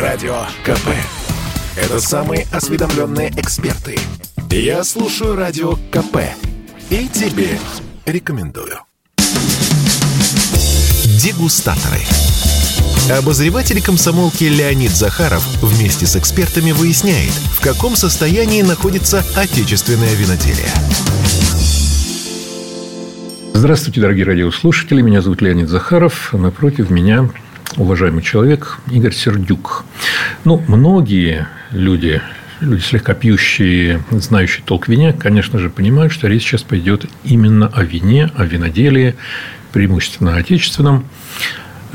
Радио КП. Это самые осведомленные эксперты. Я слушаю Радио КП и тебе рекомендую. Дегустаторы. Обозреватель комсомолки Леонид Захаров вместе с экспертами выясняет, в каком состоянии находится отечественное виноделие. Здравствуйте, дорогие радиослушатели. Меня зовут Леонид Захаров. Напротив меня уважаемый человек Игорь Сердюк. Многие люди, слегка пьющие, знающие толк в вине, конечно же, понимают, что речь сейчас пойдет именно о вине, о виноделии, преимущественно отечественном.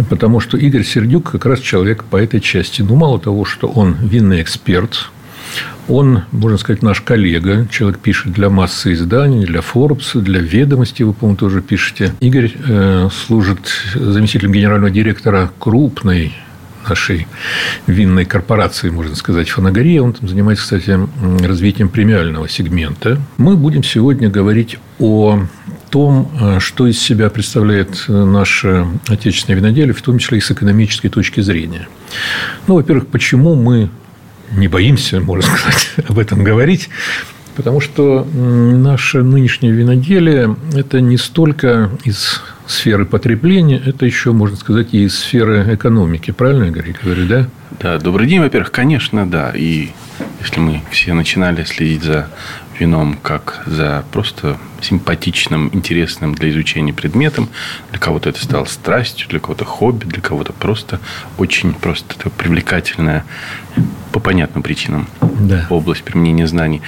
Потому что Игорь Сердюк как раз человек по этой части. Мало того, что он винный эксперт, он, можно сказать, наш коллега. Человек пишет для массы изданий, для Forbes, для «Ведомости», вы, по-моему, тоже пишете. Игорь служит заместителем генерального директора крупной нашей винной корпорации, можно сказать, «Фанагория». Он там занимается, кстати, развитием премиального сегмента. Мы будем сегодня говорить о том, что из себя представляет наше отечественное виноделие, в том числе и с экономической точки зрения. Во-первых, почему мы не боимся, можно сказать, об этом говорить, потому что наше нынешнее виноделие – это не столько из сферы потребления, это еще, можно сказать, и из сферы экономики. Правильно, Игорь, я говорю, да? Да, добрый день, во-первых, конечно, да. И если мы все начинали следить за вином как за просто симпатичным, интересным для изучения предметом. Для кого-то это стало страстью, для кого-то хобби, для кого-то просто очень просто привлекательная по понятным причинам область применения знаний.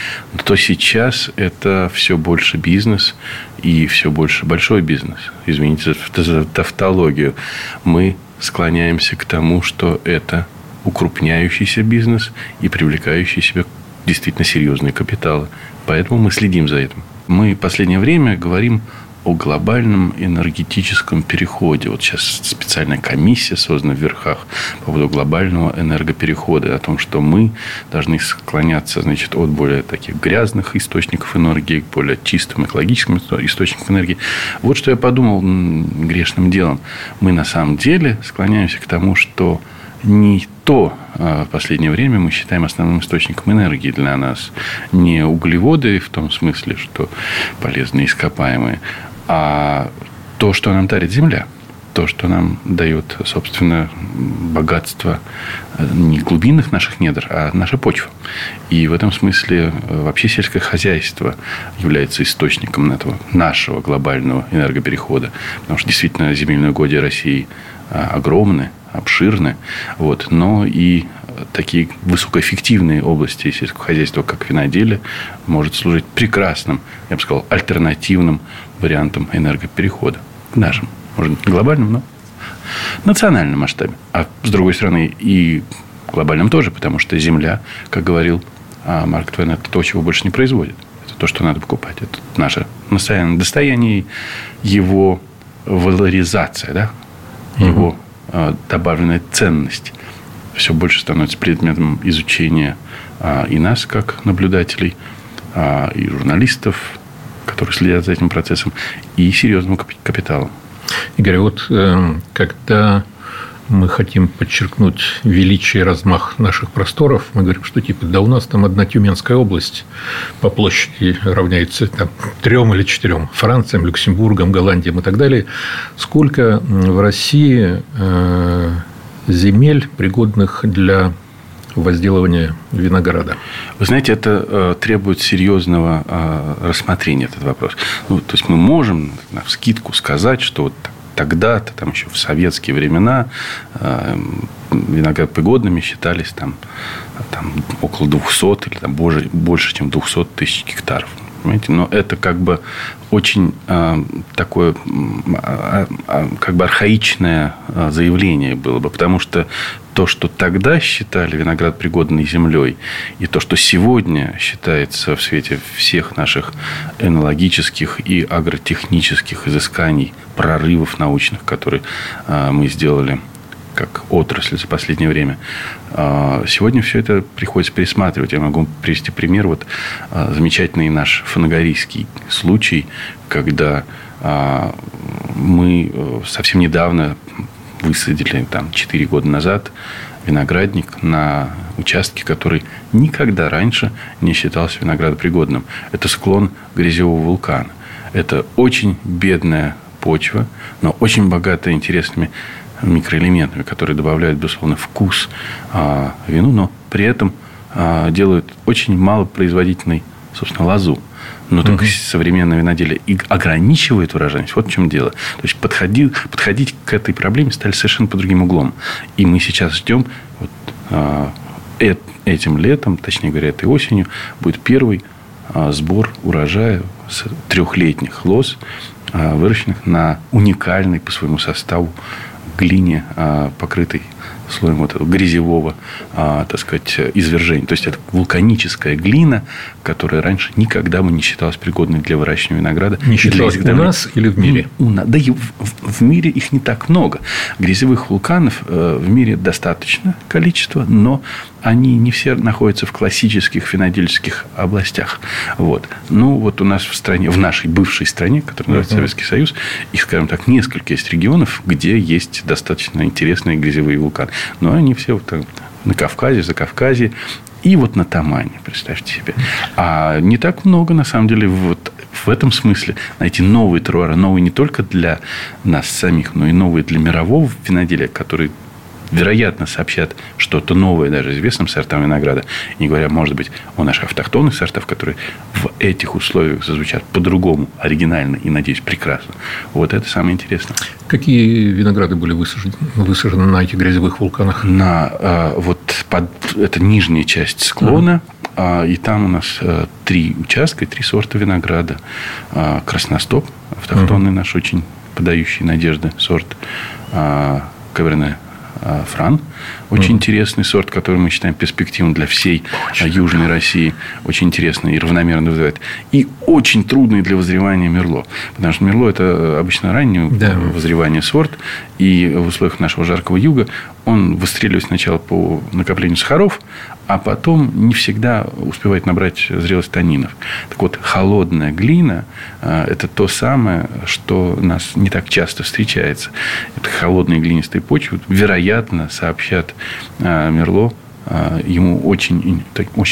То сейчас это все больше бизнес и все больше большой бизнес. Извините за тавтологию. Мы склоняемся к тому, что это укрупняющийся бизнес и привлекающий себя действительно серьезные капиталы. Поэтому мы следим за этим. Мы в последнее время говорим о глобальном энергетическом переходе. Сейчас специальная комиссия создана в верхах по поводу глобального энергоперехода. О том, что мы должны склоняться от более таких грязных источников энергии к более чистым экологическим источникам энергии. Вот что я подумал грешным делом. Мы на самом деле склоняемся к тому, что не то в последнее время мы считаем основным источником энергии для нас. Не углеводы в том смысле, что полезные ископаемые, а то, что нам дарит земля. То, что нам дает, собственно, богатство не глубинных наших недр, а наша почва. И в этом смысле вообще сельское хозяйство является источником этого нашего глобального энергоперехода. Потому что действительно земельные угодья России огромны, обширны. Но и такие высокоэффективные области сельского хозяйства, как виноделие, может служить прекрасным, я бы сказал, альтернативным вариантом энергоперехода к нашим. Может, не глобальным, но в национальном масштабе. А с другой стороны, и глобальном тоже, потому что земля, как говорил Марк Твен, это то, чего больше не производит. Это то, что надо покупать. Это наше достояние, его валоризация, его добавленная ценность все больше становится предметом изучения и нас, как наблюдателей, и журналистов, которые следят за этим процессом, и серьезного капитала. Игорь, когда мы хотим подчеркнуть величие и размах наших просторов, мы говорим, что у нас там одна Тюменская область по площади равняется 3 или 4 Франциям, Люксембургом, Голландиям и так далее. Сколько в России земель, пригодных для возделывания винограда? Вы знаете, это требует серьезного рассмотрения, этот вопрос. То есть мы можем навскидку сказать, что тогда-то, еще в советские времена, виноградопригодными считались около 200 или больше, чем 200 тысяч гектаров. Понимаете? Но это очень такое архаичное заявление было бы. Потому что то, что тогда считали виноградопригодной землей, и то, что сегодня считается в свете всех наших энологических и агротехнических изысканий, прорывов научных, которые мы сделали как отрасль за последнее время. Сегодня все это приходится пересматривать. Я могу привести пример. Замечательный наш фанагорийский случай, когда мы совсем недавно высадили там 4 года назад виноградник на участке, который никогда раньше не считался виноградопригодным. Это склон грязевого вулкана. Это очень бедная почва, но очень богатая интересными микроэлементами, которые добавляют, безусловно, вкус вину, но при этом делают очень малопроизводительной, собственно, лозу. Но так современное виноделие и ограничивает урожайность. Вот в чем дело. То есть, подходить к этой проблеме стали совершенно по другим углом. И мы сейчас ждем вот, этим летом, точнее говоря, этой осенью, будет первый сбор урожая с трехлетних лоз, выращенных на уникальной по своему составу глине, покрытой слоем вот этого грязевого, так сказать, извержения. То есть, это вулканическая глина, которая раньше никогда бы не считалась пригодной для выращивания винограда. Не считалась у нас или в мире? Да, и в мире их не так много. Грязевых вулканов в мире достаточно количество, но они не все находятся в классических винодельческих областях. Вот. Ну, вот у нас в стране, в нашей бывшей стране, которая называется Советский Союз, их, скажем так, несколько есть регионов, где есть достаточно интересные грязевые вулканы. Но они все вот там, на Кавказе, Закавказье и вот на Тамане, представьте себе. А не так много, на самом деле, вот в этом смысле найти новые терруары, новые не только для нас самих, но и новые для мирового виноделия, которые, вероятно, сообщат что-то новое даже известным сортам винограда. Не говоря, может быть, о наших автохтонных сортах, которые в этих условиях зазвучат по-другому, оригинально и, надеюсь, прекрасно. Вот это самое интересное. Какие винограды были высажены на этих грязевых вулканах? Это нижняя часть склона. И там у нас 3 участка и 3 сорта винограда. Красностоп, автохтонный наш, очень подающий надежды сорт. Каберне Фран. Очень интересный сорт, который мы считаем перспективным для всей Южной России. Очень интересный и равномерно вызывает. И очень трудный для вызревания Мерло. Потому что Мерло – это обычно раннее вызревание сорт. И в условиях нашего жаркого юга он выстреливает сначала по накоплению сахаров, а потом не всегда успевает набрать зрелость танинов. Так вот, холодная глина – это то самое, что у нас не так часто встречается. Это холодные глинистые почвы, вероятно, сообщат Мерло ему очень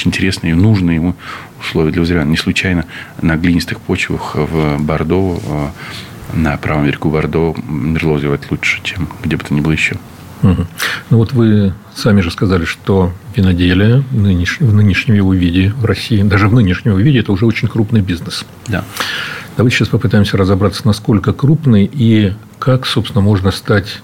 интересные и нужные ему условия для вызревания. Не случайно на глинистых почвах в Бордо, на правом берегу Бордо, Мерло вызревает лучше, чем где бы то ни было еще. Ну, вот вы сами же сказали, что виноделие в нынешнем его виде в России, даже в нынешнем его виде, это уже очень крупный бизнес. Да. Давайте сейчас попытаемся разобраться, насколько крупный и как, собственно, можно стать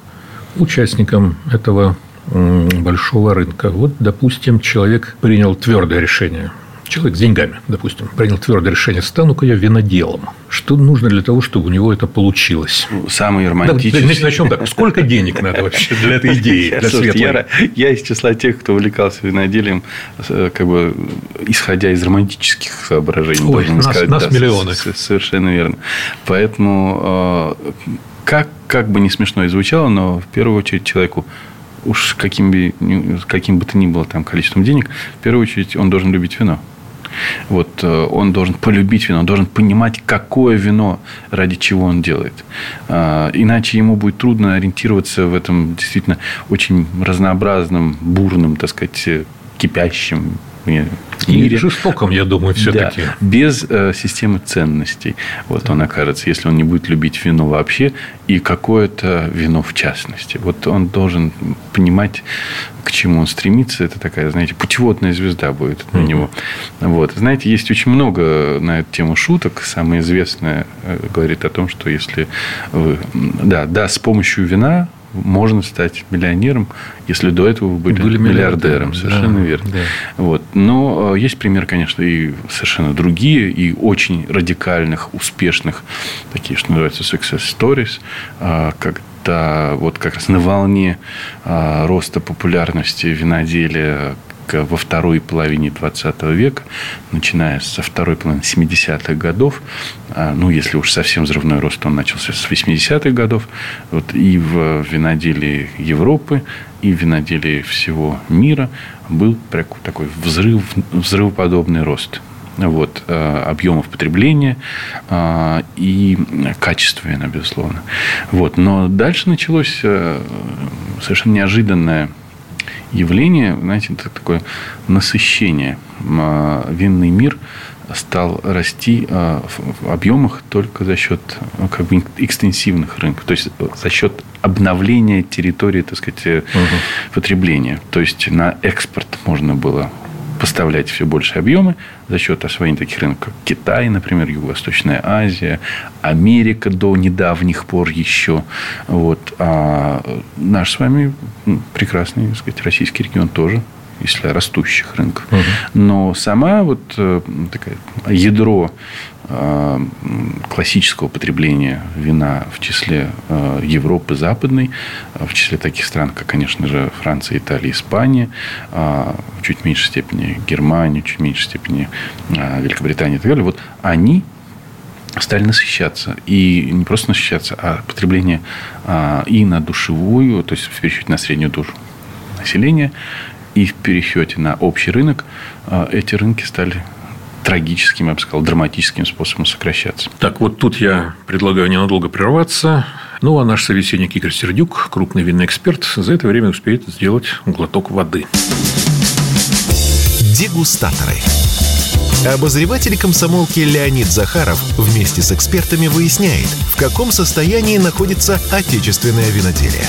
участником этого большого рынка. Вот, допустим, человек принял твердое решение. Человек с деньгами, допустим, принял твердое решение, стану-ка я виноделом. Что нужно для того, чтобы у него это получилось? Самый романтический. Начнем так. Сколько денег надо вообще для этой идеи? Для светлой? Я из числа тех, кто увлекался виноделием, как бы исходя из романтических соображений. Ой, нас миллионы. Совершенно верно. Поэтому, как бы не смешно и звучало, но в первую очередь человеку, уж каким бы то ни было там количеством денег, в первую очередь он должен любить вино. Вот, он должен полюбить вино, он должен понимать, какое вино, ради чего он делает. Иначе ему будет трудно ориентироваться в этом действительно очень разнообразном, бурном, так сказать, кипящем мире. И жестоком, я думаю, все-таки. Да, без системы ценностей. Вот он окажется, если он не будет любить вино вообще и какое-то вино в частности. Вот он должен понимать, к чему он стремится. Это такая, знаете, путеводная звезда будет для него. Вот. Знаете, есть очень много на эту тему шуток. Самое известное говорит о том, что если вы... Да, с помощью вина можно стать миллионером, если до этого вы были миллиардером. Совершенно верно. Да. Вот. Но есть пример, конечно, и совершенно другие, и очень радикальных, успешных, такие, что называются, success stories, когда вот как раз на волне роста популярности виноделия во второй половине 20 века, начиная со второй половины 70-х годов, ну, если уж совсем взрывной рост, он начался с 80-х годов, вот, и в виноделии Европы, и в виноделии всего мира был такой взрывоподобный рост. вот, объемов потребления и качества вина, безусловно. Вот. Но дальше началось совершенно неожиданное явление, знаете, такое насыщение. Винный мир стал расти в объемах только за счет как бы экстенсивных рынков, то есть за счет обновления территории, так сказать, потребления. То есть на экспорт можно было поставлять все больше объемы за счет освоения таких рынков, как Китай, например, Юго-Восточная Азия, Америка до недавних пор еще. Вот. А наш с вами прекрасный, так сказать, российский регион тоже, если растущих рынков. Но сама вот такая ядро классического потребления вина в числе Европы западной, в числе таких стран, как, конечно же, Франция, Италия, Испания, в чуть меньшей степени Германия, в чуть меньшей степени Великобритания и так далее, вот они стали насыщаться. И не просто насыщаться, а потребление и на душевую, то есть в пересчете на среднюю душу населения, и в пересчете на общий рынок эти рынки стали трагическим, я бы сказал, драматическим способом сокращаться. Так, вот тут я предлагаю ненадолго прерваться. Ну, а наш собеседник Игорь Сердюк, крупный винный эксперт, за это время успеет сделать глоток воды. Дегустаторы. Обозреватель комсомолки Леонид Захаров вместе с экспертами выясняет, в каком состоянии находится отечественное виноделие.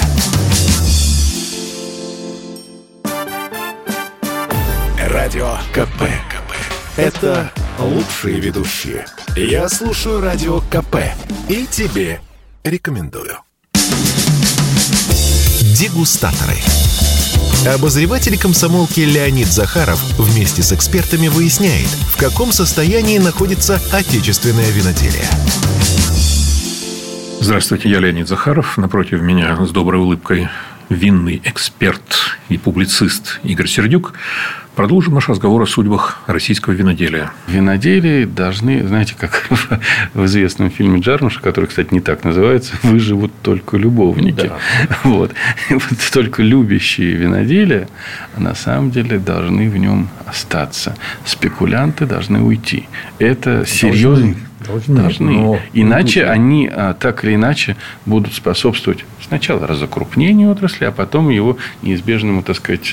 Радио КП. Это лучшие ведущие. Я слушаю Радио КП и тебе рекомендую. Дегустаторы. Обозреватель комсомолки Леонид Захаров вместе с экспертами выясняет, в каком состоянии находится отечественное виноделие. Здравствуйте, я Леонид Захаров. Напротив меня с доброй улыбкой винный эксперт и публицист Игорь Сердюк. Продолжим наш разговор о судьбах российского виноделия. Виноделие должны, знаете, как в известном фильме Джармуша, который, кстати, не так называется, «Выживут только любовники». Да. Вот. Только любящие виноделие, на самом деле, должны в нем остаться. Спекулянты должны уйти. Это серьезно. Должны. Иначе они так или иначе будут способствовать сначала разокрупнению отрасли, а потом его неизбежному, так сказать,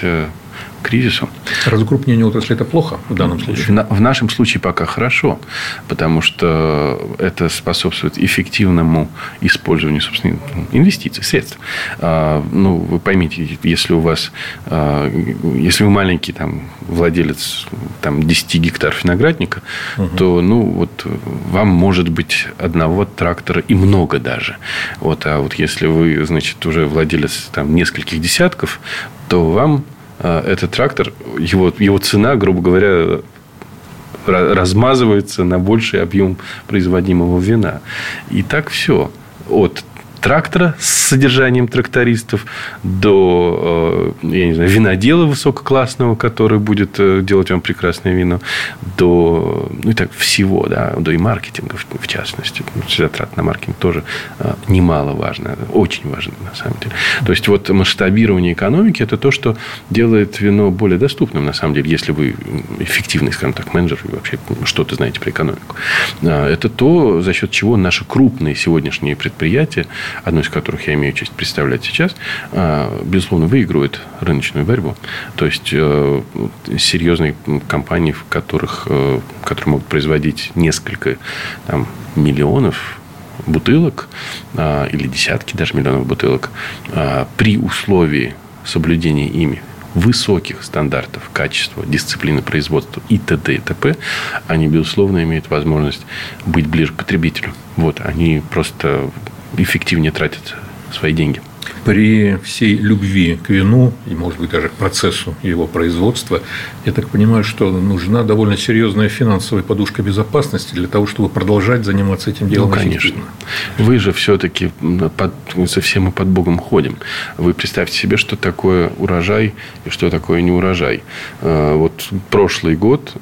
кризису. Разукрупнение отрасли – это плохо в данном случае? В нашем случае пока хорошо, потому что это способствует эффективному использованию собственных инвестиций, средств. Ну, вы поймите, если у вас, если вы маленький там, владелец там, 10 гектаров виноградника, то ну, вот, вам может быть одного трактора и много даже. Вот, а вот если вы, значит, уже владелец там, нескольких десятков, то вам этот трактор, его цена, грубо говоря, размазывается на больший объем производимого вина. И так все. От трактора с содержанием трактористов до, я не знаю, винодела высококлассного, который будет делать вам прекрасное вино, до, ну, и так всего, да, до и маркетинга, в частности. Затрат на маркетинг тоже немаловажно, очень важно, на самом деле. То есть, вот масштабирование экономики – это то, что делает вино более доступным, на самом деле, если вы эффективный, скажем так, менеджер и вообще что-то знаете про экономику. Это то, за счет чего наши крупные сегодняшние предприятия, одно из которых я имею честь представлять сейчас, безусловно, выигрывает рыночную борьбу. То есть, серьезные компании, в которых, которые могут производить несколько там, миллионов бутылок, или десятки даже миллионов бутылок, при условии соблюдения ими высоких стандартов качества, дисциплины производства и т.д. и т.п., они, безусловно, имеют возможность быть ближе к потребителю. Вот, они просто эффективнее тратят свои деньги. При всей любви к вину и, может быть, даже к процессу его производства, я так понимаю, что нужна довольно серьезная финансовая подушка безопасности для того, чтобы продолжать заниматься этим делом. Ну, конечно. Вы же все-таки совсем и под Богом ходим. Вы представьте себе, что такое урожай и что такое неурожай. Вот прошлый год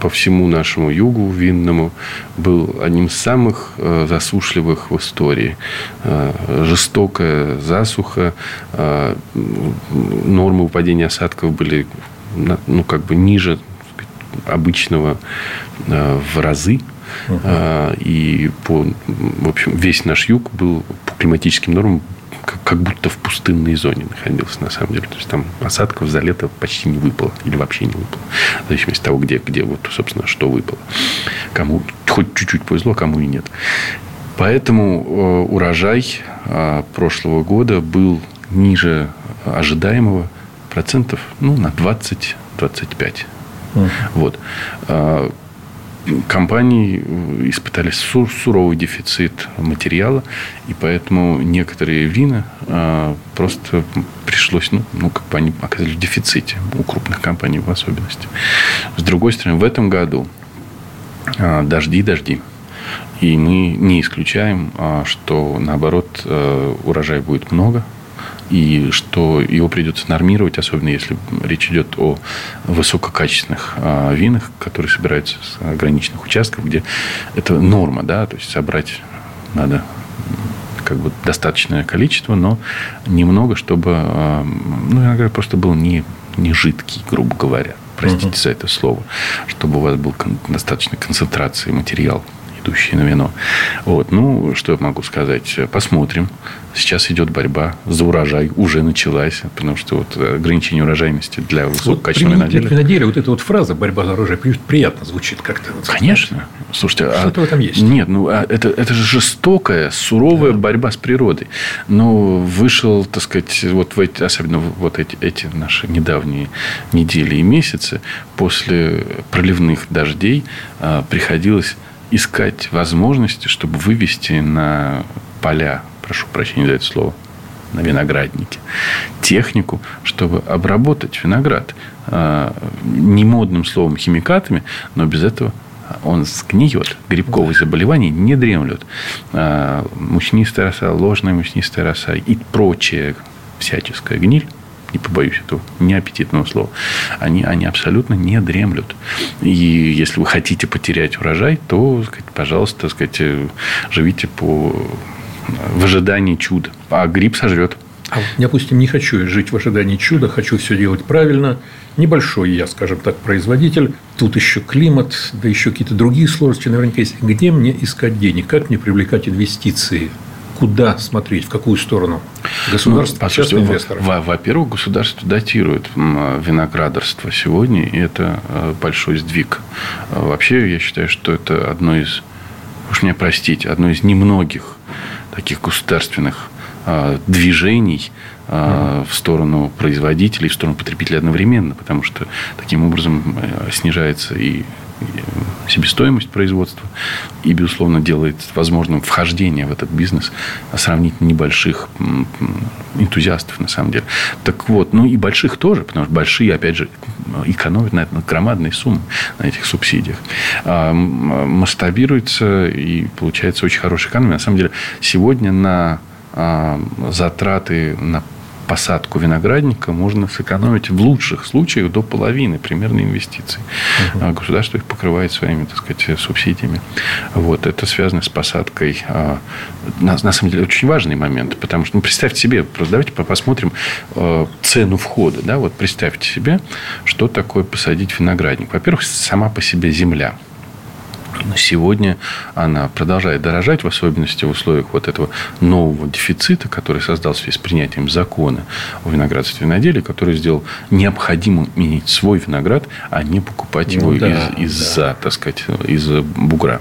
по всему нашему югу винному был одним из самых засушливых в истории. Жестокое засуха, нормы выпадения осадков были, ну, как бы ниже обычного в разы. Uh-huh. И в общем, весь наш юг был по климатическим нормам как будто в пустынной зоне находился, на самом деле. То есть, там осадков за лето почти не выпало. Или вообще не выпало. В зависимости от того, где вот, собственно, что выпало. Кому хоть чуть-чуть повезло, кому и нет. Поэтому урожай прошлого года был ниже ожидаемого процентов, на 20-25. Uh-huh. Вот. Компании испытали суровый дефицит материала, и поэтому некоторые вина просто пришлось, как бы они оказались в дефиците, у крупных компаний в особенности. С другой стороны, в этом году дожди. И мы не исключаем, что, наоборот, урожая будет много. И что его придется нормировать, особенно если речь идет о высококачественных винах, которые собираются с ограниченных участков, где это норма, да, то есть собрать надо достаточное количество, но немного, чтобы иногда просто был не жидкий, грубо говоря, простите за это слово, чтобы у вас был достаточно концентрации материала, идущие на вино. Что я могу сказать? Посмотрим. Сейчас идет борьба за урожай. Уже началась. Потому что ограничение урожайности для высококачественного виноделия. Для виноделия эта фраза «борьба за урожай» приятно звучит как-то. Конечно. Слушайте, что-то в этом есть. Нет, это же жестокая, суровая борьба с природой. Но вышел, так сказать, особенно эти наши недавние недели и месяцы, после проливных дождей приходилось искать возможности, чтобы вывести на поля, прошу прощения за это слово, на виноградники, технику, чтобы обработать виноград не модным словом химикатами, но без этого он сгниет, грибковые заболевания не дремлют. Мучнистая роса, ложная мучнистая роса и прочая всяческая гниль, не побоюсь этого неаппетитного слова, они абсолютно не дремлют. И если вы хотите потерять урожай, то, пожалуйста, живите в ожидании чуда. А гриб сожрет. Допустим, не хочу жить в ожидании чуда, хочу все делать правильно. Небольшой я, скажем так, производитель. Тут еще климат, да еще какие-то другие сложности наверняка есть. Где мне искать денег? Как мне привлекать инвестиции? Куда смотреть, в какую сторону? Государство, частные инвесторы. Во-первых, государство датирует виноградарство сегодня, и это большой сдвиг. Вообще, я считаю, что это одно из немногих таких государственных движений в сторону производителей, в сторону потребителей одновременно, потому что таким образом снижается и себестоимость производства и, безусловно, делает возможным вхождение в этот бизнес сравнительно небольших энтузиастов, на самом деле. Так вот, и больших тоже, потому что большие, опять же, экономят на этом громадные суммы, на этих субсидиях. Масштабируется и получается очень хорошая экономия. На самом деле, сегодня на затраты на посадку виноградника можно сэкономить в лучших случаях до половины примерно инвестиций. Uh-huh. Государство их покрывает своими, субсидиями. Это связано с посадкой. На самом деле, очень важный момент, потому что, представьте себе, просто давайте посмотрим цену входа. Да? Представьте себе, что такое посадить виноградник. Во-первых, сама по себе земля. Сегодня она продолжает дорожать, в особенности в условиях этого нового дефицита, который создался в связи с принятием закона о виноградстве и виноделии, который сделал необходимым иметь свой виноград, а не покупать его из бугра.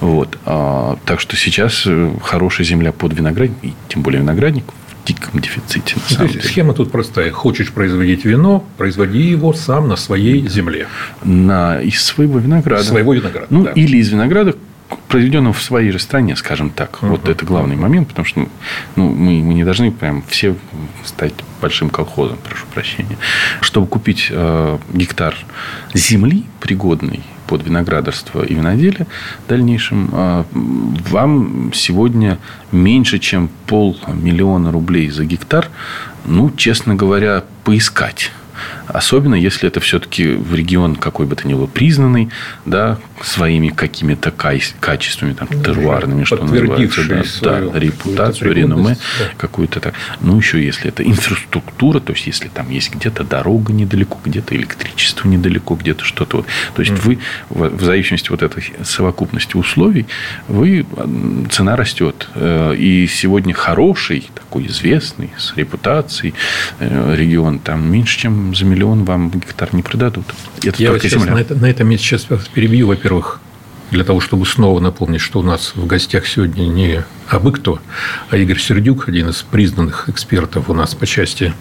Так что сейчас хорошая земля под виноградник, и тем более виноградник, в диком дефиците. Схема тут простая. Хочешь производить вино, производи его сам на своей земле. Из своего винограда. Или из винограда, произведенного в своей же стране, скажем так. Uh-huh. Это главный момент, потому что мы не должны прям все стать большим колхозом, прошу прощения. Чтобы купить гектар земли пригодной под виноградарство и виноделие в дальнейшем, вам сегодня меньше, чем 500 000 рублей за гектар, честно говоря, поискать. Особенно, если это все-таки в регион какой бы то ни был признанный, да, своими какими-то качествами, там, теруарными, что называется, да, репутацию, реноме, какую-то так. Ну, еще если это инфраструктура, то есть, если там есть где-то дорога недалеко, где-то электричество недалеко, где-то что-то. Вот. То есть, вы в зависимости от этой совокупности условий, цена растет. И сегодня хороший, такой известный, с репутацией регион, там меньше, чем за миллион вам гектар не продадут. Это я только земля. На этом я сейчас перебью, во-первых, для того, чтобы снова напомнить, что у нас в гостях сегодня не абы кто, а Игорь Сердюк, один из признанных экспертов у нас по части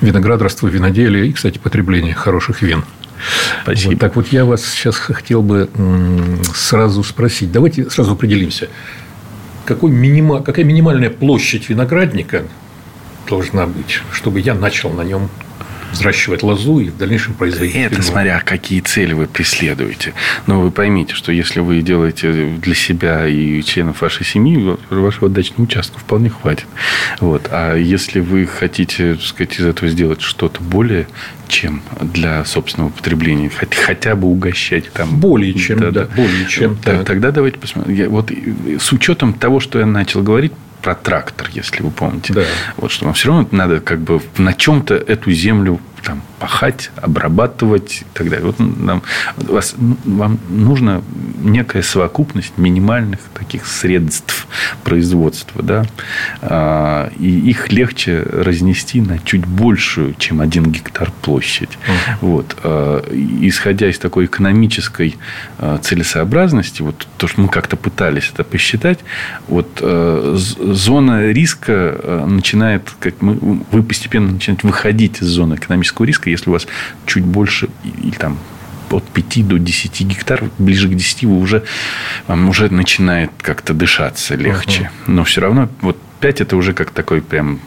виноградарства, виноделия и, кстати, потребления хороших вин. Спасибо. Вот, так вот, я вас сейчас хотел бы сразу спросить. Давайте сразу определимся, какая минимальная площадь виноградника должна быть, чтобы я начал на нем взращивать лозу и в дальнейшем производить. Это смотря какие цели вы преследуете. Но вы поймите, что если вы делаете для себя и членов вашей семьи, вашего дачного участка вполне хватит. Вот. А если вы хотите, так сказать, из этого сделать что-то более чем для собственного потребления, хотя бы угощать там. Более чем, да. Более чем. Тогда давайте посмотрим. Вот с учетом того, что я начал говорить про трактор, если вы помните. Да. Вот, что вам все равно надо как бы на чем-то эту землю там пахать, обрабатывать и так далее. Вот вам нужна некая совокупность минимальных таких средств производства. Да? И их легче разнести на чуть большую, чем 1 гектар площадь. Вот. Исходя из такой экономической целесообразности, вот то, что мы как-то пытались это посчитать, вот зона риска начинает, вы постепенно начинаете выходить из зоны экономической риска, если у вас чуть больше, или там от 5 до 10 гектар, ближе к 10 вам уже начинает как-то дышаться легче. Но все равно вот 5 это уже как такой прям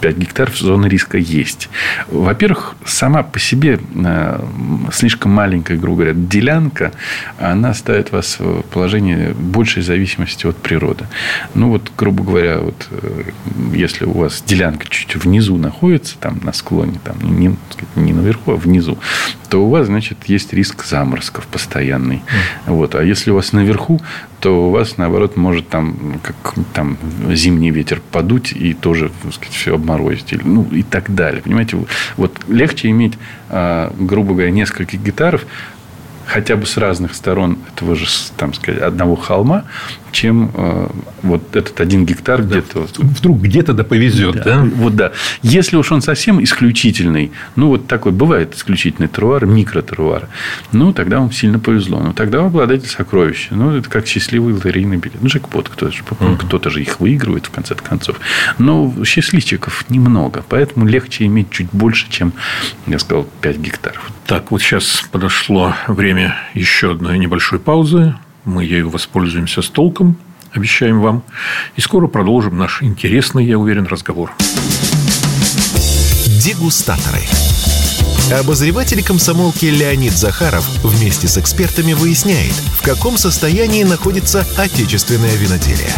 5 гектар в зоне риска есть. Во-первых, сама по себе слишком маленькая, грубо говоря, делянка, она ставит вас в положение большей зависимости от природы. Ну, вот, грубо говоря, вот, если у вас делянка чуть внизу находится, там, на склоне, там, не наверху, а внизу, то у вас, значит, есть риск заморозков постоянный. Вот. А если у вас наверху, то у вас, наоборот, может там, как, там зимний ветер подуть и тоже, так сказать, все обморозить. Ну, и так далее. Понимаете? Вот легче иметь, грубо говоря, несколько гектаров хотя бы с разных сторон этого же, там, сказать, одного холма, чем вот этот 1 гектар, да, где-то... Вдруг где-то да повезет. Да. Вот, да. Если уж он совсем исключительный, ну, вот такой бывает исключительный теруар, микротеруар, ну, тогда вам сильно повезло. Ну, тогда вы обладатель сокровища. Ну, это как счастливый лотерейный билет. Ну, джекпот, кто-то же их выигрывает, в конце концов. Но счастливчиков немного. Поэтому легче иметь чуть больше, чем, я сказал, 5 гектаров. Так, вот сейчас подошло время еще одной небольшой паузы. Мы ею воспользуемся с толком, обещаем вам. И скоро продолжим наш интересный, я уверен, разговор. Дегустаторы. Обозреватель комсомолки Леонид Захаров вместе с экспертами выясняет, в каком состоянии находится отечественное виноделие.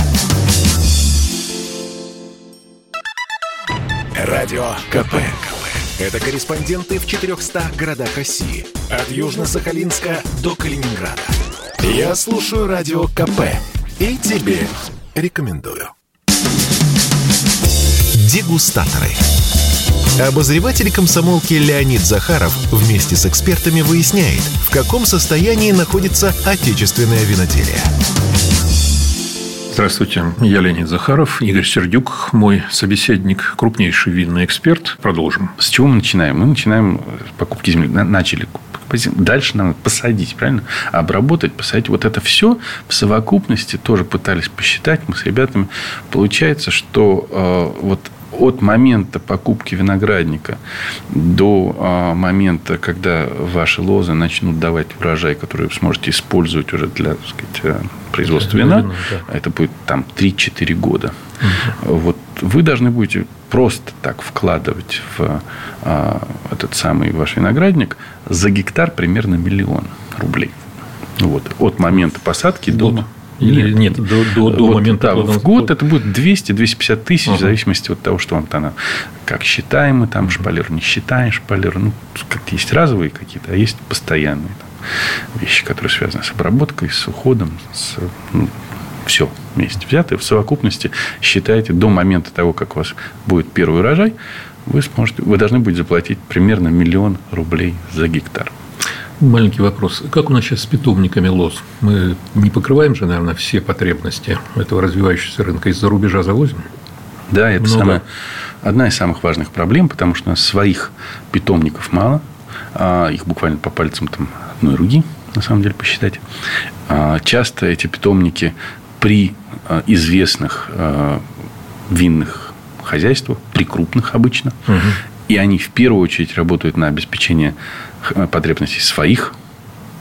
Радио КП. Это корреспонденты в 400 городах России. От Южно-Сахалинска до Калининграда. Я слушаю Радио КП и тебе рекомендую. Дегустаторы. Обозреватель комсомолки Леонид Захаров вместе с экспертами выясняет, в каком состоянии находится отечественное виноделие. Здравствуйте, я Леонид Захаров, Игорь Сердюк, мой собеседник, крупнейший винный эксперт. Продолжим. С чего мы начинаем? Мы начинаем с покупки земли. Начали покупать. Дальше нам надо посадить, правильно? Обработать, посадить. Вот это все в совокупности тоже пытались посчитать. Мы с ребятами. Получается, что вот от момента покупки виноградника до момента, когда ваши лозы начнут давать урожай, который вы сможете использовать уже для, так сказать, производства вина, это будет там 3-4 года. Вот вы должны будете просто так вкладывать в этот самый ваш виноградник за гектар примерно 1 000 000 рублей. Вот. От момента посадки до... До момента. Да, в год это будет 200-250 тысяч, в зависимости от того, что вам там, как считаем мы, там шпалер, не считаем шпалер. Ну, как есть разовые какие-то, а есть постоянные. Там. вещи, которые связаны с обработкой, с уходом, с, ну, все вместе взятое. В совокупности считайте до момента того, как у вас будет первый урожай, вы должны будете заплатить примерно 1 000 000 рублей за гектар. Маленький вопрос. Как у нас сейчас с питомниками лоз? Мы не покрываем же, наверное, все потребности этого развивающегося рынка. Из-за рубежа завозим? Да, это одна из самых важных проблем, потому что у нас своих питомников мало. Их буквально по пальцам там, одной руки, на самом деле, посчитать. Часто эти питомники при известных винных хозяйствах, при крупных обычно, угу. И они в первую очередь работают на обеспечение потребностей своих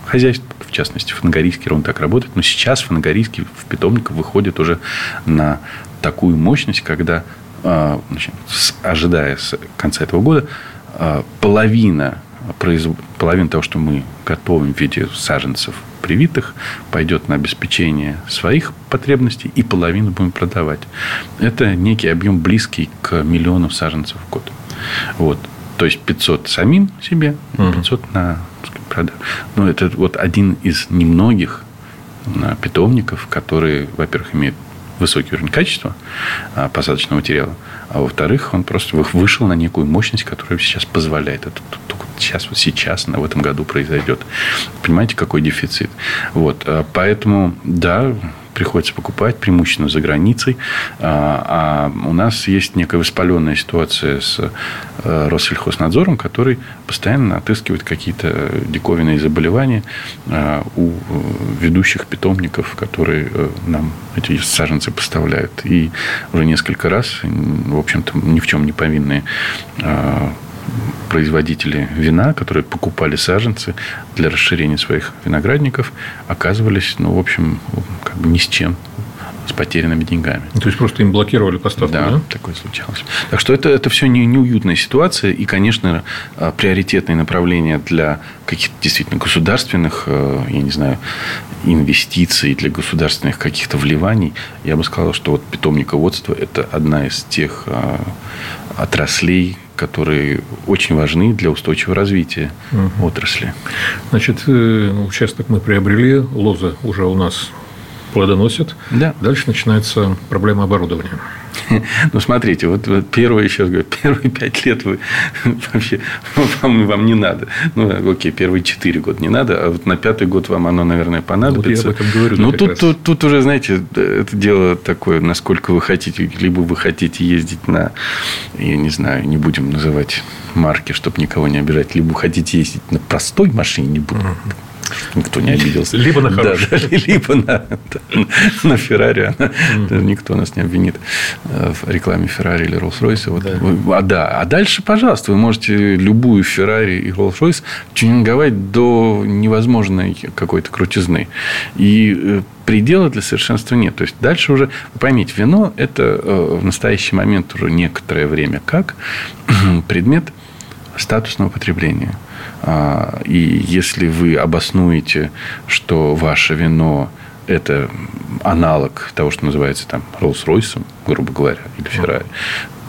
хозяйств. В частности, фанагорийский ровно так работает. Но сейчас фанагорийский в питомник выходит уже на такую мощность, когда, ожидая с конца этого года, половина того, что мы готовим в виде саженцев привитых, пойдет на обеспечение своих потребностей, и половину будем продавать. Это некий объем, близкий к 1 000 000 саженцев в год. Вот. То есть 500 самим себе, 500 на продажу. Ну, это вот один из немногих питомников, которые, во-первых, имеют высокий уровень качества посадочного материала, а во-вторых, он просто вышел на некую мощность, которая сейчас позволяет. Это только сейчас, в этом году произойдет. Понимаете, какой дефицит? Вот. Поэтому, да, приходится покупать преимущественно за границей. А у нас есть некая воспаленная ситуация с Россельхознадзором, который постоянно отыскивает какие-то диковинные заболевания у ведущих питомников, которые нам эти саженцы поставляют. И уже несколько раз, в общем-то, ни в чем не повинные производители вина, которые покупали саженцы для расширения своих виноградников, оказывались, ни с чем, с потерянными деньгами. То есть, просто им блокировали поставку, да? Такое случалось. Так что, это все неуютная ситуация. И, конечно, приоритетные направления для каких-то действительно государственных, инвестиций, для государственных каких-то вливаний. Я бы сказал, что вот питомниководство – это одна из тех отраслей, которые очень важны для устойчивого развития отрасли. Значит, участок мы приобрели, лозы уже у нас плодоносят. Да. Дальше начинается проблема оборудования. Смотрите, вот первые 5 лет вообще вам не надо. Первые 4 года не надо, а вот на 5-й год вам оно, наверное, понадобится. Вот я об этом говорю. Тут уже, это дело такое, насколько вы хотите. Либо вы хотите ездить не будем называть марки, чтобы никого не обижать, либо хотите ездить на простой машине, никто не обиделся. Либо на хорошем. Либо на Феррари. Никто нас не обвинит в рекламе Феррари или Роллс-Ройса. А дальше, пожалуйста, вы можете любую Феррари и Роллс-Ройс тюнинговать до невозможной какой-то крутизны. И предела для совершенства нет. То есть, дальше уже, поймите, вино – это в настоящий момент уже некоторое время как предмет статусного потребления. И если вы обоснуете, что ваше вино – это аналог того, что называется Роллс-Ройсом, грубо говоря, или Феррари,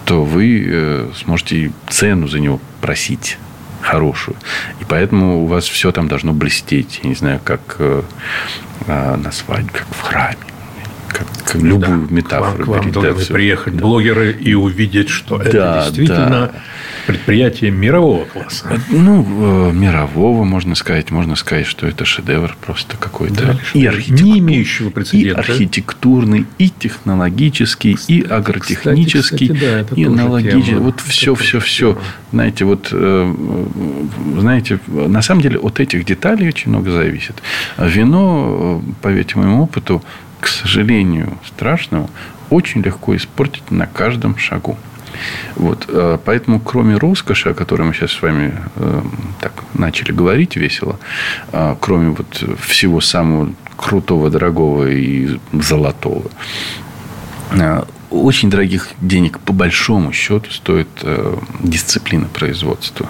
то вы сможете цену за него просить хорошую. И поэтому у вас все там должно блестеть. Я не знаю, как на свадьбе, как в храме. Как любую метафору. К вам должны приехать блогеры и увидеть, что это действительно предприятие мирового класса. Мирового, можно сказать. Можно сказать, что это шедевр просто какой-то. Не имеющего прецедента. И архитектурный, и технологический, и агротехнический, и аналогический. Все. Знаете, на самом деле, от этих деталей очень много зависит. Вино, поверьте моему опыту, к сожалению, страшного, очень легко испортить на каждом шагу. Поэтому, кроме роскоши, о которой мы сейчас с вами так начали говорить весело, кроме всего самого крутого, дорогого и золотого, очень дорогих денег по большому счету стоит дисциплина производства.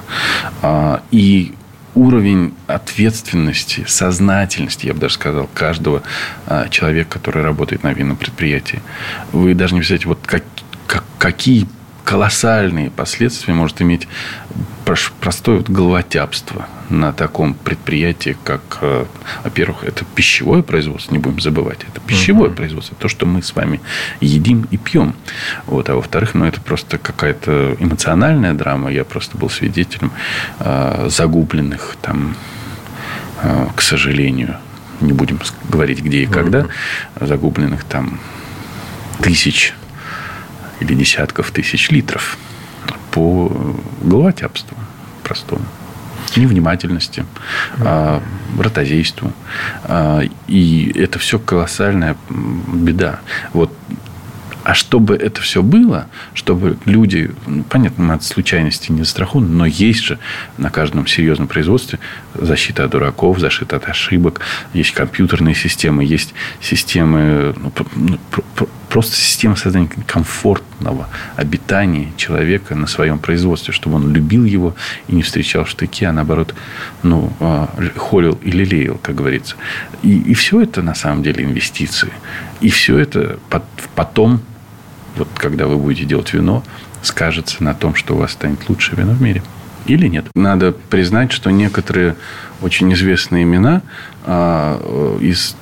И уровень ответственности, сознательности, я бы даже сказал, каждого человека, который работает на винном предприятии. Вы даже не представляете, какие колоссальные последствия может иметь простое головотяпство на таком предприятии, как, во-первых, это пищевое производство, не будем забывать, это пищевое производство, то, что мы с вами едим и пьем. Вот, а во-вторых, ну, это просто какая-то эмоциональная драма. Я просто был свидетелем загубленных, там, к сожалению, не будем говорить, где и когда, загубленных там тысяч или десятков тысяч литров по головотяпству простому, невнимательности, ротозейству. И это все колоссальная беда. Вот. А чтобы это все было, чтобы люди... Ну, понятно, мы от случайности не застрахованы, но есть же на каждом серьезном производстве защита от дураков, защита от ошибок. Есть компьютерные системы, есть системы... Ну, просто система создания комфортного обитания человека на своем производстве, чтобы он любил его и не встречал штыки, а наоборот, ну, холил и лелеял, как говорится. И все это, на самом деле, инвестиции. И все это потом... Вот когда вы будете делать вино, скажется на том, что у вас станет лучшее вино в мире. Или нет. Надо признать, что некоторые очень известные имена из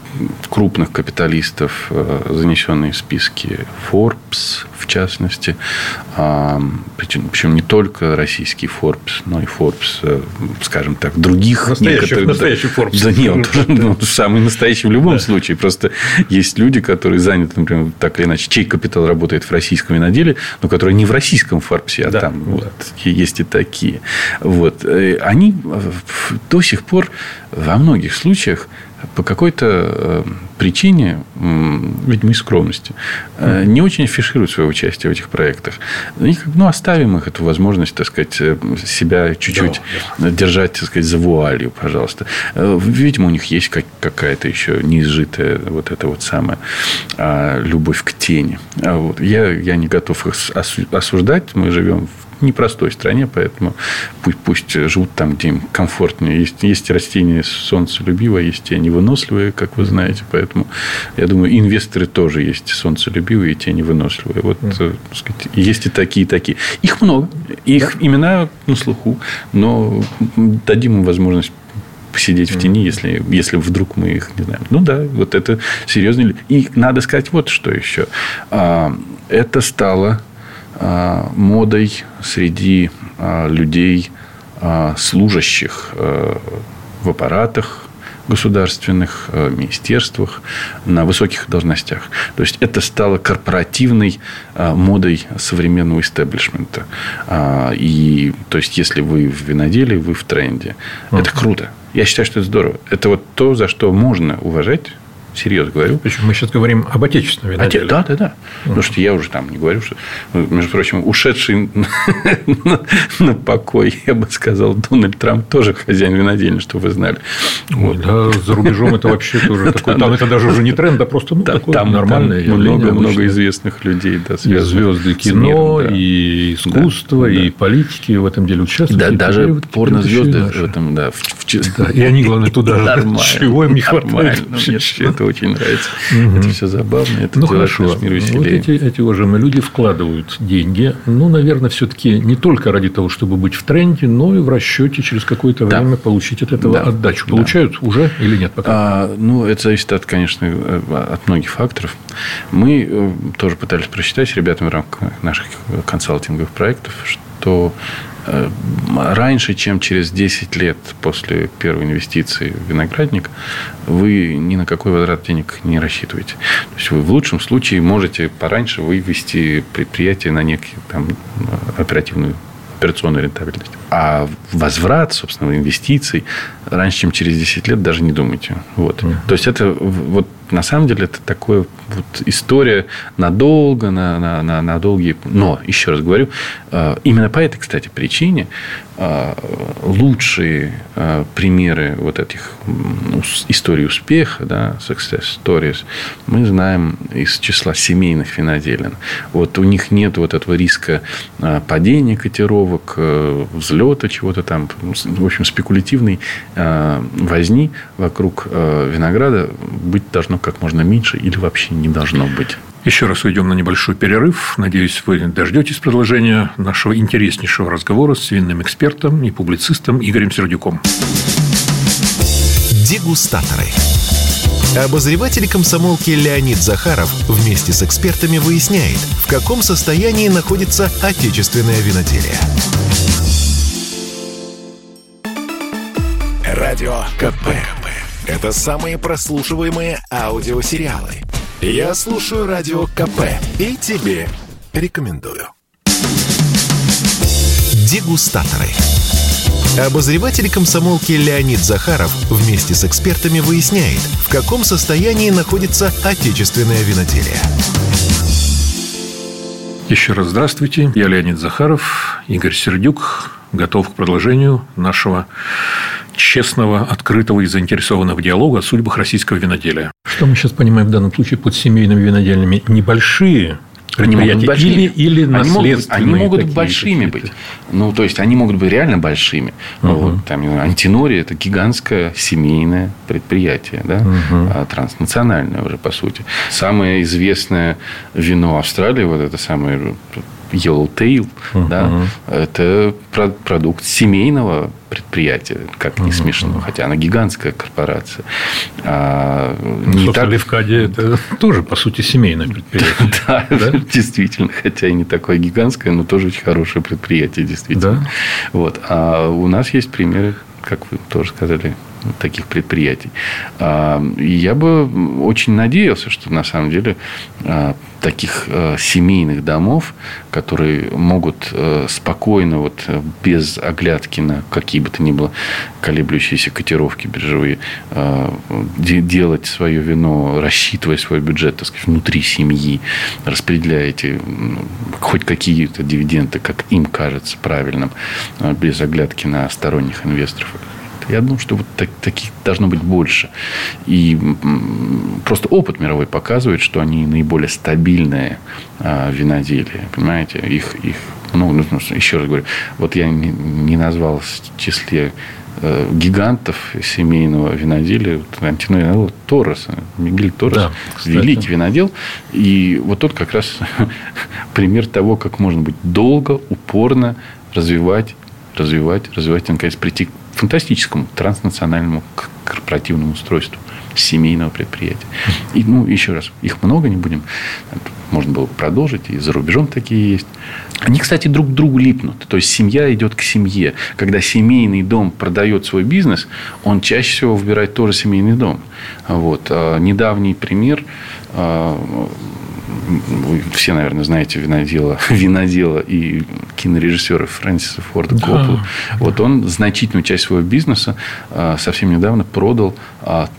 крупных капиталистов, занесенные в списки Forbes, в частности, причем не только российский Forbes, но и Forbes, скажем так, других некоторых. Настоящий Forbes. Да нет, он самый настоящий в любом случае. Просто есть люди, которые заняты, например, так или иначе, чей капитал работает в российском виноделе, но которые не в российском Forbes, а там вот, есть и такие. Вот. Они до сих пор во многих случаях по какой-то причине, видимо, из скромности, не очень афишируют свое участие в этих проектах. И, ну, оставим их эту возможность, так сказать, себя чуть-чуть держать, так сказать, за вуалью, пожалуйста. Видимо, у них есть какая-то еще неизжитая вот эта вот самая любовь к тени. Вот. Я не готов их осуждать. Мы живем в непростой стране, поэтому пусть живут там, где им комфортнее. Есть растения солнцелюбивые, есть те невыносливые, как вы знаете. Поэтому, я думаю, инвесторы тоже есть солнцелюбивые и те невыносливые. Вот, так сказать, есть и такие, и такие. Их много. Их имена на слуху. Но дадим им возможность посидеть в тени, если вдруг мы их не знаем. Ну, да, вот это серьезно. И надо сказать вот что еще. Это стало... модой среди людей, служащих в аппаратах государственных, министерствах, на высоких должностях. То есть, это стало корпоративной модой современного истеблишмента. И, то есть, если вы в виноделии, вы в тренде. Это круто. Я считаю, что это здорово. Это вот то, за что можно уважать. Серьезно говорю. Причем мы сейчас говорим об отечественном виноделии. Да. Потому что я уже там не говорю, что, между прочим, ушедший на покой, я бы сказал, Дональд Трамп тоже хозяин винодельни, что вы знали. Вот. Да, за рубежом это вообще тоже такое. Там это даже уже не тренд, а просто такое нормальное явление. Много известных людей. И звезды кино, и искусство, и политики в этом деле участвуют. Да, даже порнозвезды в этом. И они, главное, туда же. Чего им не хватает? Это очень нравится. Это все забавно. Это делает наш мир веселее. Вот эти уважаемые люди вкладывают деньги. Ну, наверное, все-таки не только ради того, чтобы быть в тренде, но и в расчете через какое-то время получить от этого отдачу. Получают уже или нет пока? Ну, это зависит, конечно, от многих факторов. Мы тоже пытались просчитать с ребятами в рамках наших консалтинговых проектов, что раньше, чем через 10 лет после первой инвестиции в виноградник, вы ни на какой возврат денег не рассчитываете. То есть, вы в лучшем случае можете пораньше вывести предприятие на некую там операционную рентабельность. А возврат, собственно, инвестиций раньше, чем через 10 лет, даже не думайте. Вот. То есть, это вот, на самом деле, это такая вот история надолго, на долгие... Но, еще раз говорю, именно по этой, кстати, причине лучшие примеры вот этих историй успеха, да, success stories, мы знаем из числа семейных виноделин. Вот у них нет вот этого риска падения котировок, взлета чего-то там, в общем, спекулятивной возни вокруг винограда быть должно как можно меньше или вообще не должно быть. Еще раз уйдем на небольшой перерыв. Надеюсь, вы дождетесь продолжения нашего интереснейшего разговора с винным экспертом и публицистом Игорем Сердюком. Дегустаторы. Обозреватель комсомолки Леонид Захаров вместе с экспертами выясняет, в каком состоянии находится отечественное виноделие. Радио КП. Это самые прослушиваемые аудиосериалы. Я слушаю Радио КП и тебе рекомендую. Дегустаторы. Обозреватель комсомолки Леонид Захаров вместе с экспертами выясняет, в каком состоянии находится отечественное виноделие. Еще раз здравствуйте. Я Леонид Захаров, Игорь Сердюк. Готов к продолжению нашего честного, открытого и заинтересованного диалога о судьбах российского виноделия. Что мы сейчас понимаем в данном случае под семейными винодельными? Небольшие предприятия или наследственные? Они могут большими быть. Ну, то есть, они могут быть реально большими. Вот, там, Антинори – это гигантское семейное предприятие. Да? Транснациональное уже, по сути. Самое известное вино Австралии, вот это самое... Yellow Tail, да, это продукт семейного предприятия, как не смешно, хотя она гигантская корпорация. А, не так... Левкаде это тоже, по сути, семейное предприятие. Да, да? Действительно, хотя и не такое гигантское, но тоже очень хорошее предприятие, действительно. Да? Вот. А у нас есть примеры, как вы тоже сказали, таких предприятий. Я бы очень надеялся, что на самом деле таких семейных домов, которые могут спокойно, вот, без оглядки на какие бы то ни было колеблющиеся котировки биржевые, делать свое вино, рассчитывая свой бюджет, так сказать, внутри семьи, распределяя эти, хоть какие-то дивиденды, как им кажется правильным, без оглядки на сторонних инвесторов. Я думаю, что вот таких должно быть больше. И просто опыт мировой показывает, что они наиболее стабильные виноделия. Понимаете? Их ну, еще раз говорю, вот я не назвал в числе гигантов семейного виноделия Антинори Торреса, Мигель Торрес, да, великий винодел. И вот тот как раз пример того, как можно быть долго, упорно развивать, и, наконец, прийти к фантастическому транснациональному корпоративному устройству семейного предприятия. И, ну, еще раз, их много, не будем. Можно было продолжить, и за рубежом такие есть. Они, кстати, друг к другу липнут. То есть, семья идет к семье. Когда семейный дом продает свой бизнес, он чаще всего выбирает тоже семейный дом. Вот. Недавний пример... Вы все, наверное, знаете винодела и кинорежиссера Фрэнсиса Форда Копполу. Да. Вот он значительную часть своего бизнеса совсем недавно продал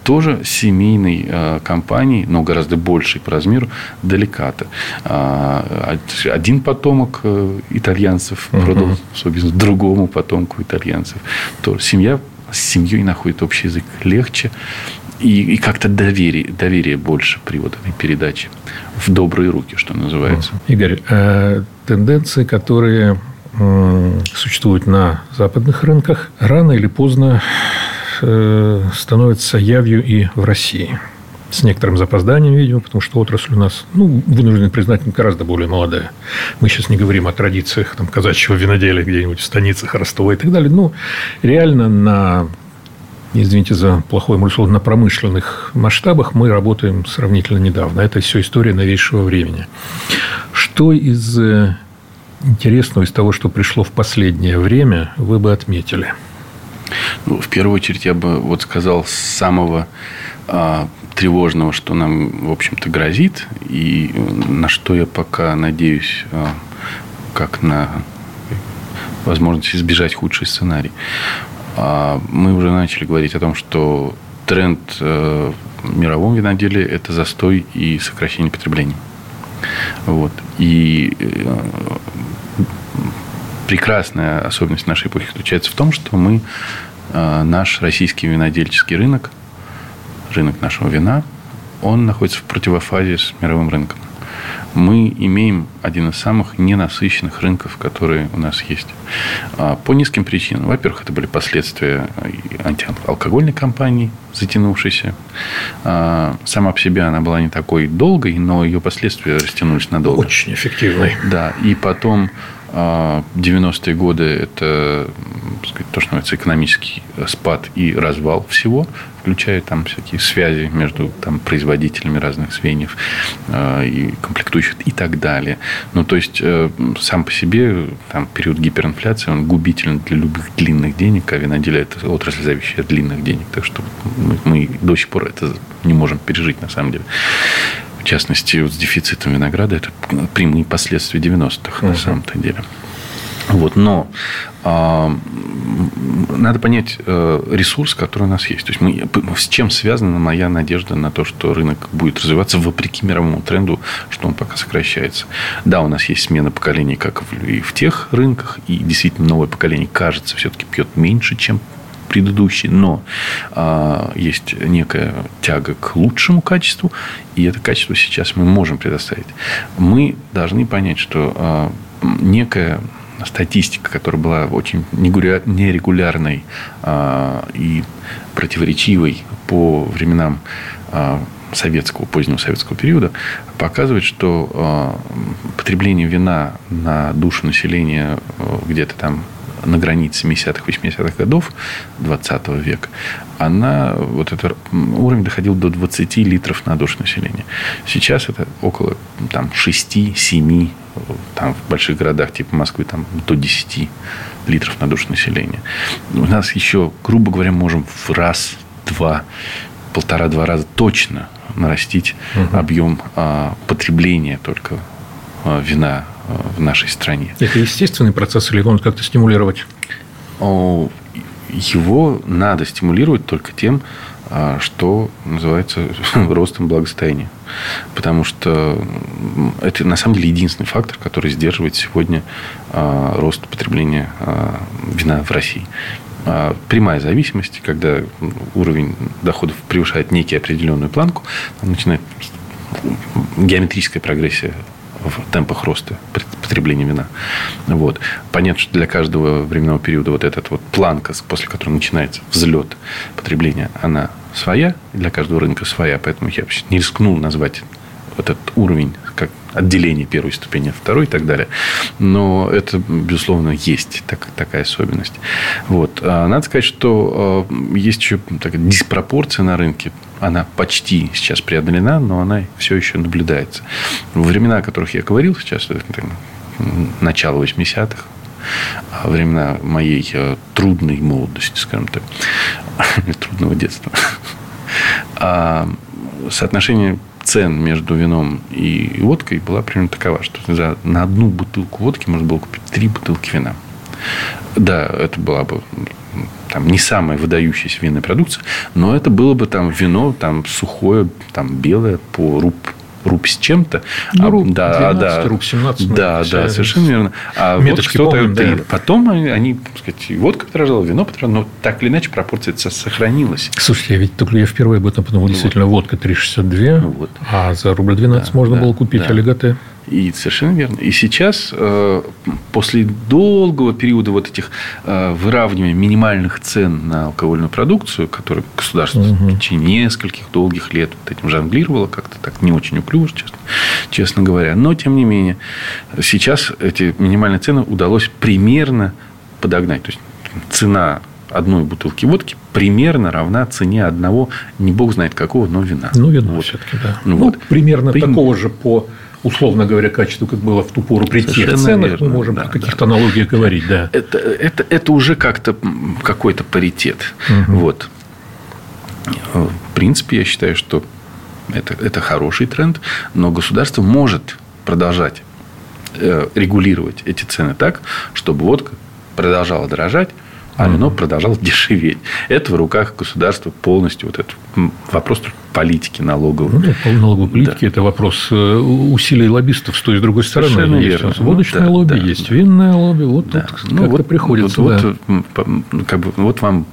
тоже семейной компании, но гораздо большей по размеру, Delicato. Один потомок итальянцев продал свой бизнес другому потомку итальянцев. То семья с семьей находит общий язык легче. И как-то доверие больше при вот этой передаче в добрые руки, что называется. Игорь, тенденции, которые существуют на западных рынках, рано или поздно становятся явью и в России. С некоторым запозданием, видимо, потому что отрасль у нас, ну, вынуждены признать, гораздо более молодая. Мы сейчас не говорим о традициях там, казачьего виноделия где-нибудь в станицах Ростова и так далее. Ну, реально на... Извините за плохое мультипло, на промышленных масштабах мы работаем сравнительно недавно. Это все история новейшего времени. Что из интересного, из того, что пришло в последнее время, вы бы отметили? Ну, в первую очередь, я бы вот сказал самого тревожного, что нам, в общем-то, грозит. И на что я пока надеюсь, как на возможность избежать худший сценарий. Мы уже начали говорить о том, что тренд в мировом виноделии – это застой и сокращение потребления. Вот. И прекрасная особенность нашей эпохи заключается в том, что мы, наш российский винодельческий рынок нашего вина, он находится в противофазе с мировым рынком. мы имеем один из самых ненасыщенных рынков, которые у нас есть. По низким причинам. Во-первых, это были последствия антиалкогольной кампании, затянувшейся. Сама по себе она была не такой долгой, но ее последствия растянулись надолго. Очень эффективной. Да. И потом 90-е годы – это, так сказать, то, что называется экономический спад и развал всего, включая там всякие связи между там производителями разных звеньев и комплектующих и так далее. Ну, то есть, сам по себе там период гиперинфляции, он губителен для любых длинных денег, а виноделие – это отрасль, зависящая от длинных денег. Так что мы до сих пор это не можем пережить, на самом деле. В частности, вот с дефицитом винограда, это прямые последствия 90-х, на самом-то деле. Вот, но надо понять ресурс, который у нас есть. То есть с чем связана моя надежда на то, что рынок будет развиваться вопреки мировому тренду, что он пока сокращается. Да, у нас есть смена поколений, как и в тех рынках, и действительно новое поколение, кажется, все-таки пьет меньше, чем предыдущий, но есть некая тяга к лучшему качеству, и это качество сейчас мы можем предоставить. Мы должны понять, что некая статистика, которая была очень нерегулярной и противоречивой по временам советского, позднего советского периода, показывает, что потребление вина на душу населения где-то там на границе 70-80-х годов 20 века, вот этот уровень доходил до 20 литров на душу населения. Сейчас это около 6-7, в больших городах типа Москвы до 10 литров на душу населения. У нас еще, грубо говоря, можем в раз, два, полтора-два раза точно нарастить объем потребления только вина в нашей стране. Это естественный процесс или его надо как-то стимулировать? Его надо стимулировать только тем, что называется ростом благосостояния. Потому что это на самом деле единственный фактор, который сдерживает сегодня рост потребления вина в России. Прямая зависимость, когда уровень доходов превышает некую определенную планку, начинает геометрическая прогрессия в темпах роста потребления вина. Вот. Понятно, что для каждого временного периода вот эта вот планка, после которой начинается взлет потребления, она своя, для каждого рынка своя. Поэтому я вообще не рискнул назвать вот этот уровень как отделение первой ступени от второй и так далее. Но это, безусловно, есть такая особенность. Вот. Надо сказать, что есть еще такая диспропорция на рынке. Она почти сейчас преодолена, но она все еще наблюдается. Во времена, о которых я говорил сейчас, начало 80-х, времена моей трудной молодости, скажем так, трудного детства, соотношение цен между вином и водкой была примерно такова, что на одну бутылку водки можно было купить 3 бутылки вина. Да, это была бы не самая выдающаяся винная продукция, но это было бы вино сухое, белое по руб с чем-то. Руб 12, руб 17. Да, совершенно верно. А меточки вот помним, да. Потом они, так сказать, и водка подорожала, вино подорожало, но так или иначе пропорция сохранилась. Слушайте, я впервые об этом подумал. Действительно, водка 3,62, а за рубль 12 можно было купить алиготе. И совершенно верно. И сейчас, после долгого периода вот этих выравнивания минимальных цен на алкогольную продукцию, которую государство в течение нескольких долгих лет этим жонглировало, как-то так не очень уклюже, честно говоря. Но, тем не менее, сейчас эти минимальные цены удалось примерно подогнать. То есть, цена одной бутылки водки примерно равна цене одного, не бог знает какого, но вина. Ну, вина вот. Все-таки, да. Вот. Примерно такого же по... условно говоря, качество, как было в ту пору при тех ценах, верно. Мы можем о каких-то аналогиях говорить. Да. Это уже как-то какой-то паритет. Вот. В принципе, я считаю, что это хороший тренд, но государство может продолжать регулировать эти цены так, чтобы водка продолжала дорожать, а вино продолжало дешеветь. Это в руках государства полностью. Вот этот вопрос политики налоговой. Налоговой политики – это вопрос усилий лоббистов с той и с другой стороны. Совершенно верно. Есть водочное лобби, есть винное лобби. Вот тут как-то приходится. Вот вам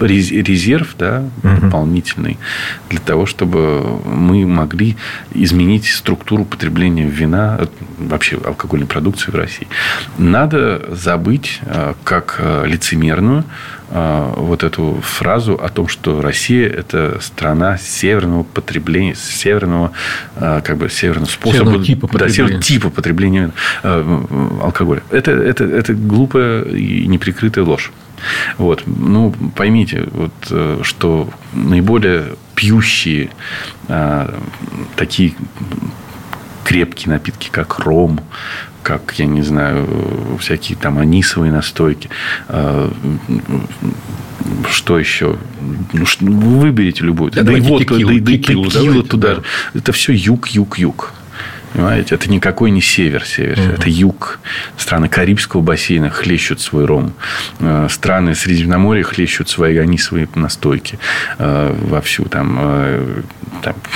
резерв, да, дополнительный, для того, чтобы мы могли изменить структуру потребления вина, вообще алкогольной продукции в России. Надо забыть, как лицемерную, вот эту фразу о том, что Россия – это страна северного потребления, северного, как бы, северного способа, северного типа потребления, да, типа потребления алкоголя. Это глупая и неприкрытая ложь. Вот. Ну, поймите, вот, что наиболее пьющие такие крепкие напитки, как ром, как, я не знаю, всякие там анисовые настойки, что еще? Выберите любую. Да и водку, да и текилу туда. Да. Это все юг. Понимаете? Это никакой не север. Это юг. Страны Карибского бассейна хлещут свой ром. Страны Средиземноморья хлещут свои анисовые настойки. Вовсю там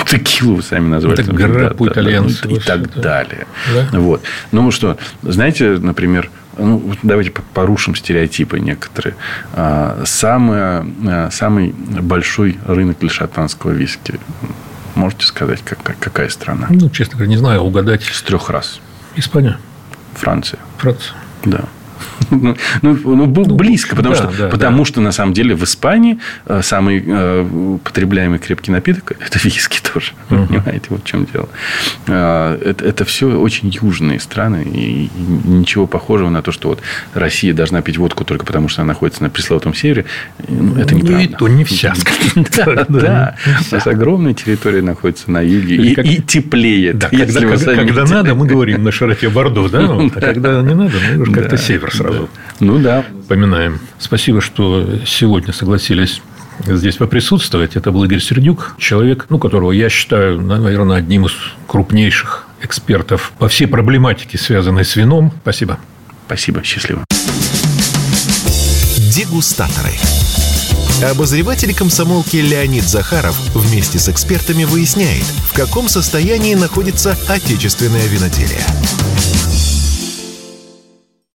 текилу вы сами назвали. Это гора по итальянцам. И так далее. Да? Вот. Ну, что, знаете, например... Ну, давайте порушим стереотипы некоторые. Самый большой рынок для шотландского виски. Можете сказать, какая страна? Ну, честно говоря, не знаю, угадать. С 3 раз. Испания. Франция. Да. Ну, близко, потому что на самом деле в Испании самый потребляемый крепкий напиток – это виски тоже. Понимаете, вот в чем дело. Это все очень южные страны. И ничего похожего на то, что вот Россия должна пить водку только потому, что она находится на пресловутом севере. Это неправда. Ну, и то не вся. Да. У нас огромная территория находится на юге. И теплее. Когда надо, мы говорим на широте Бордо. А когда не надо, мы уже как-то север сразу. Да. Ну да, поминаем. Спасибо, что сегодня согласились здесь поприсутствовать. Это был Игорь Сердюк, человек, которого я считаю, наверное, одним из крупнейших экспертов по всей проблематике, связанной с вином. Спасибо. Спасибо, счастливо. Дегустаторы. Обозреватель комсомолки Леонид Захаров вместе с экспертами выясняет, в каком состоянии находится отечественное виноделие.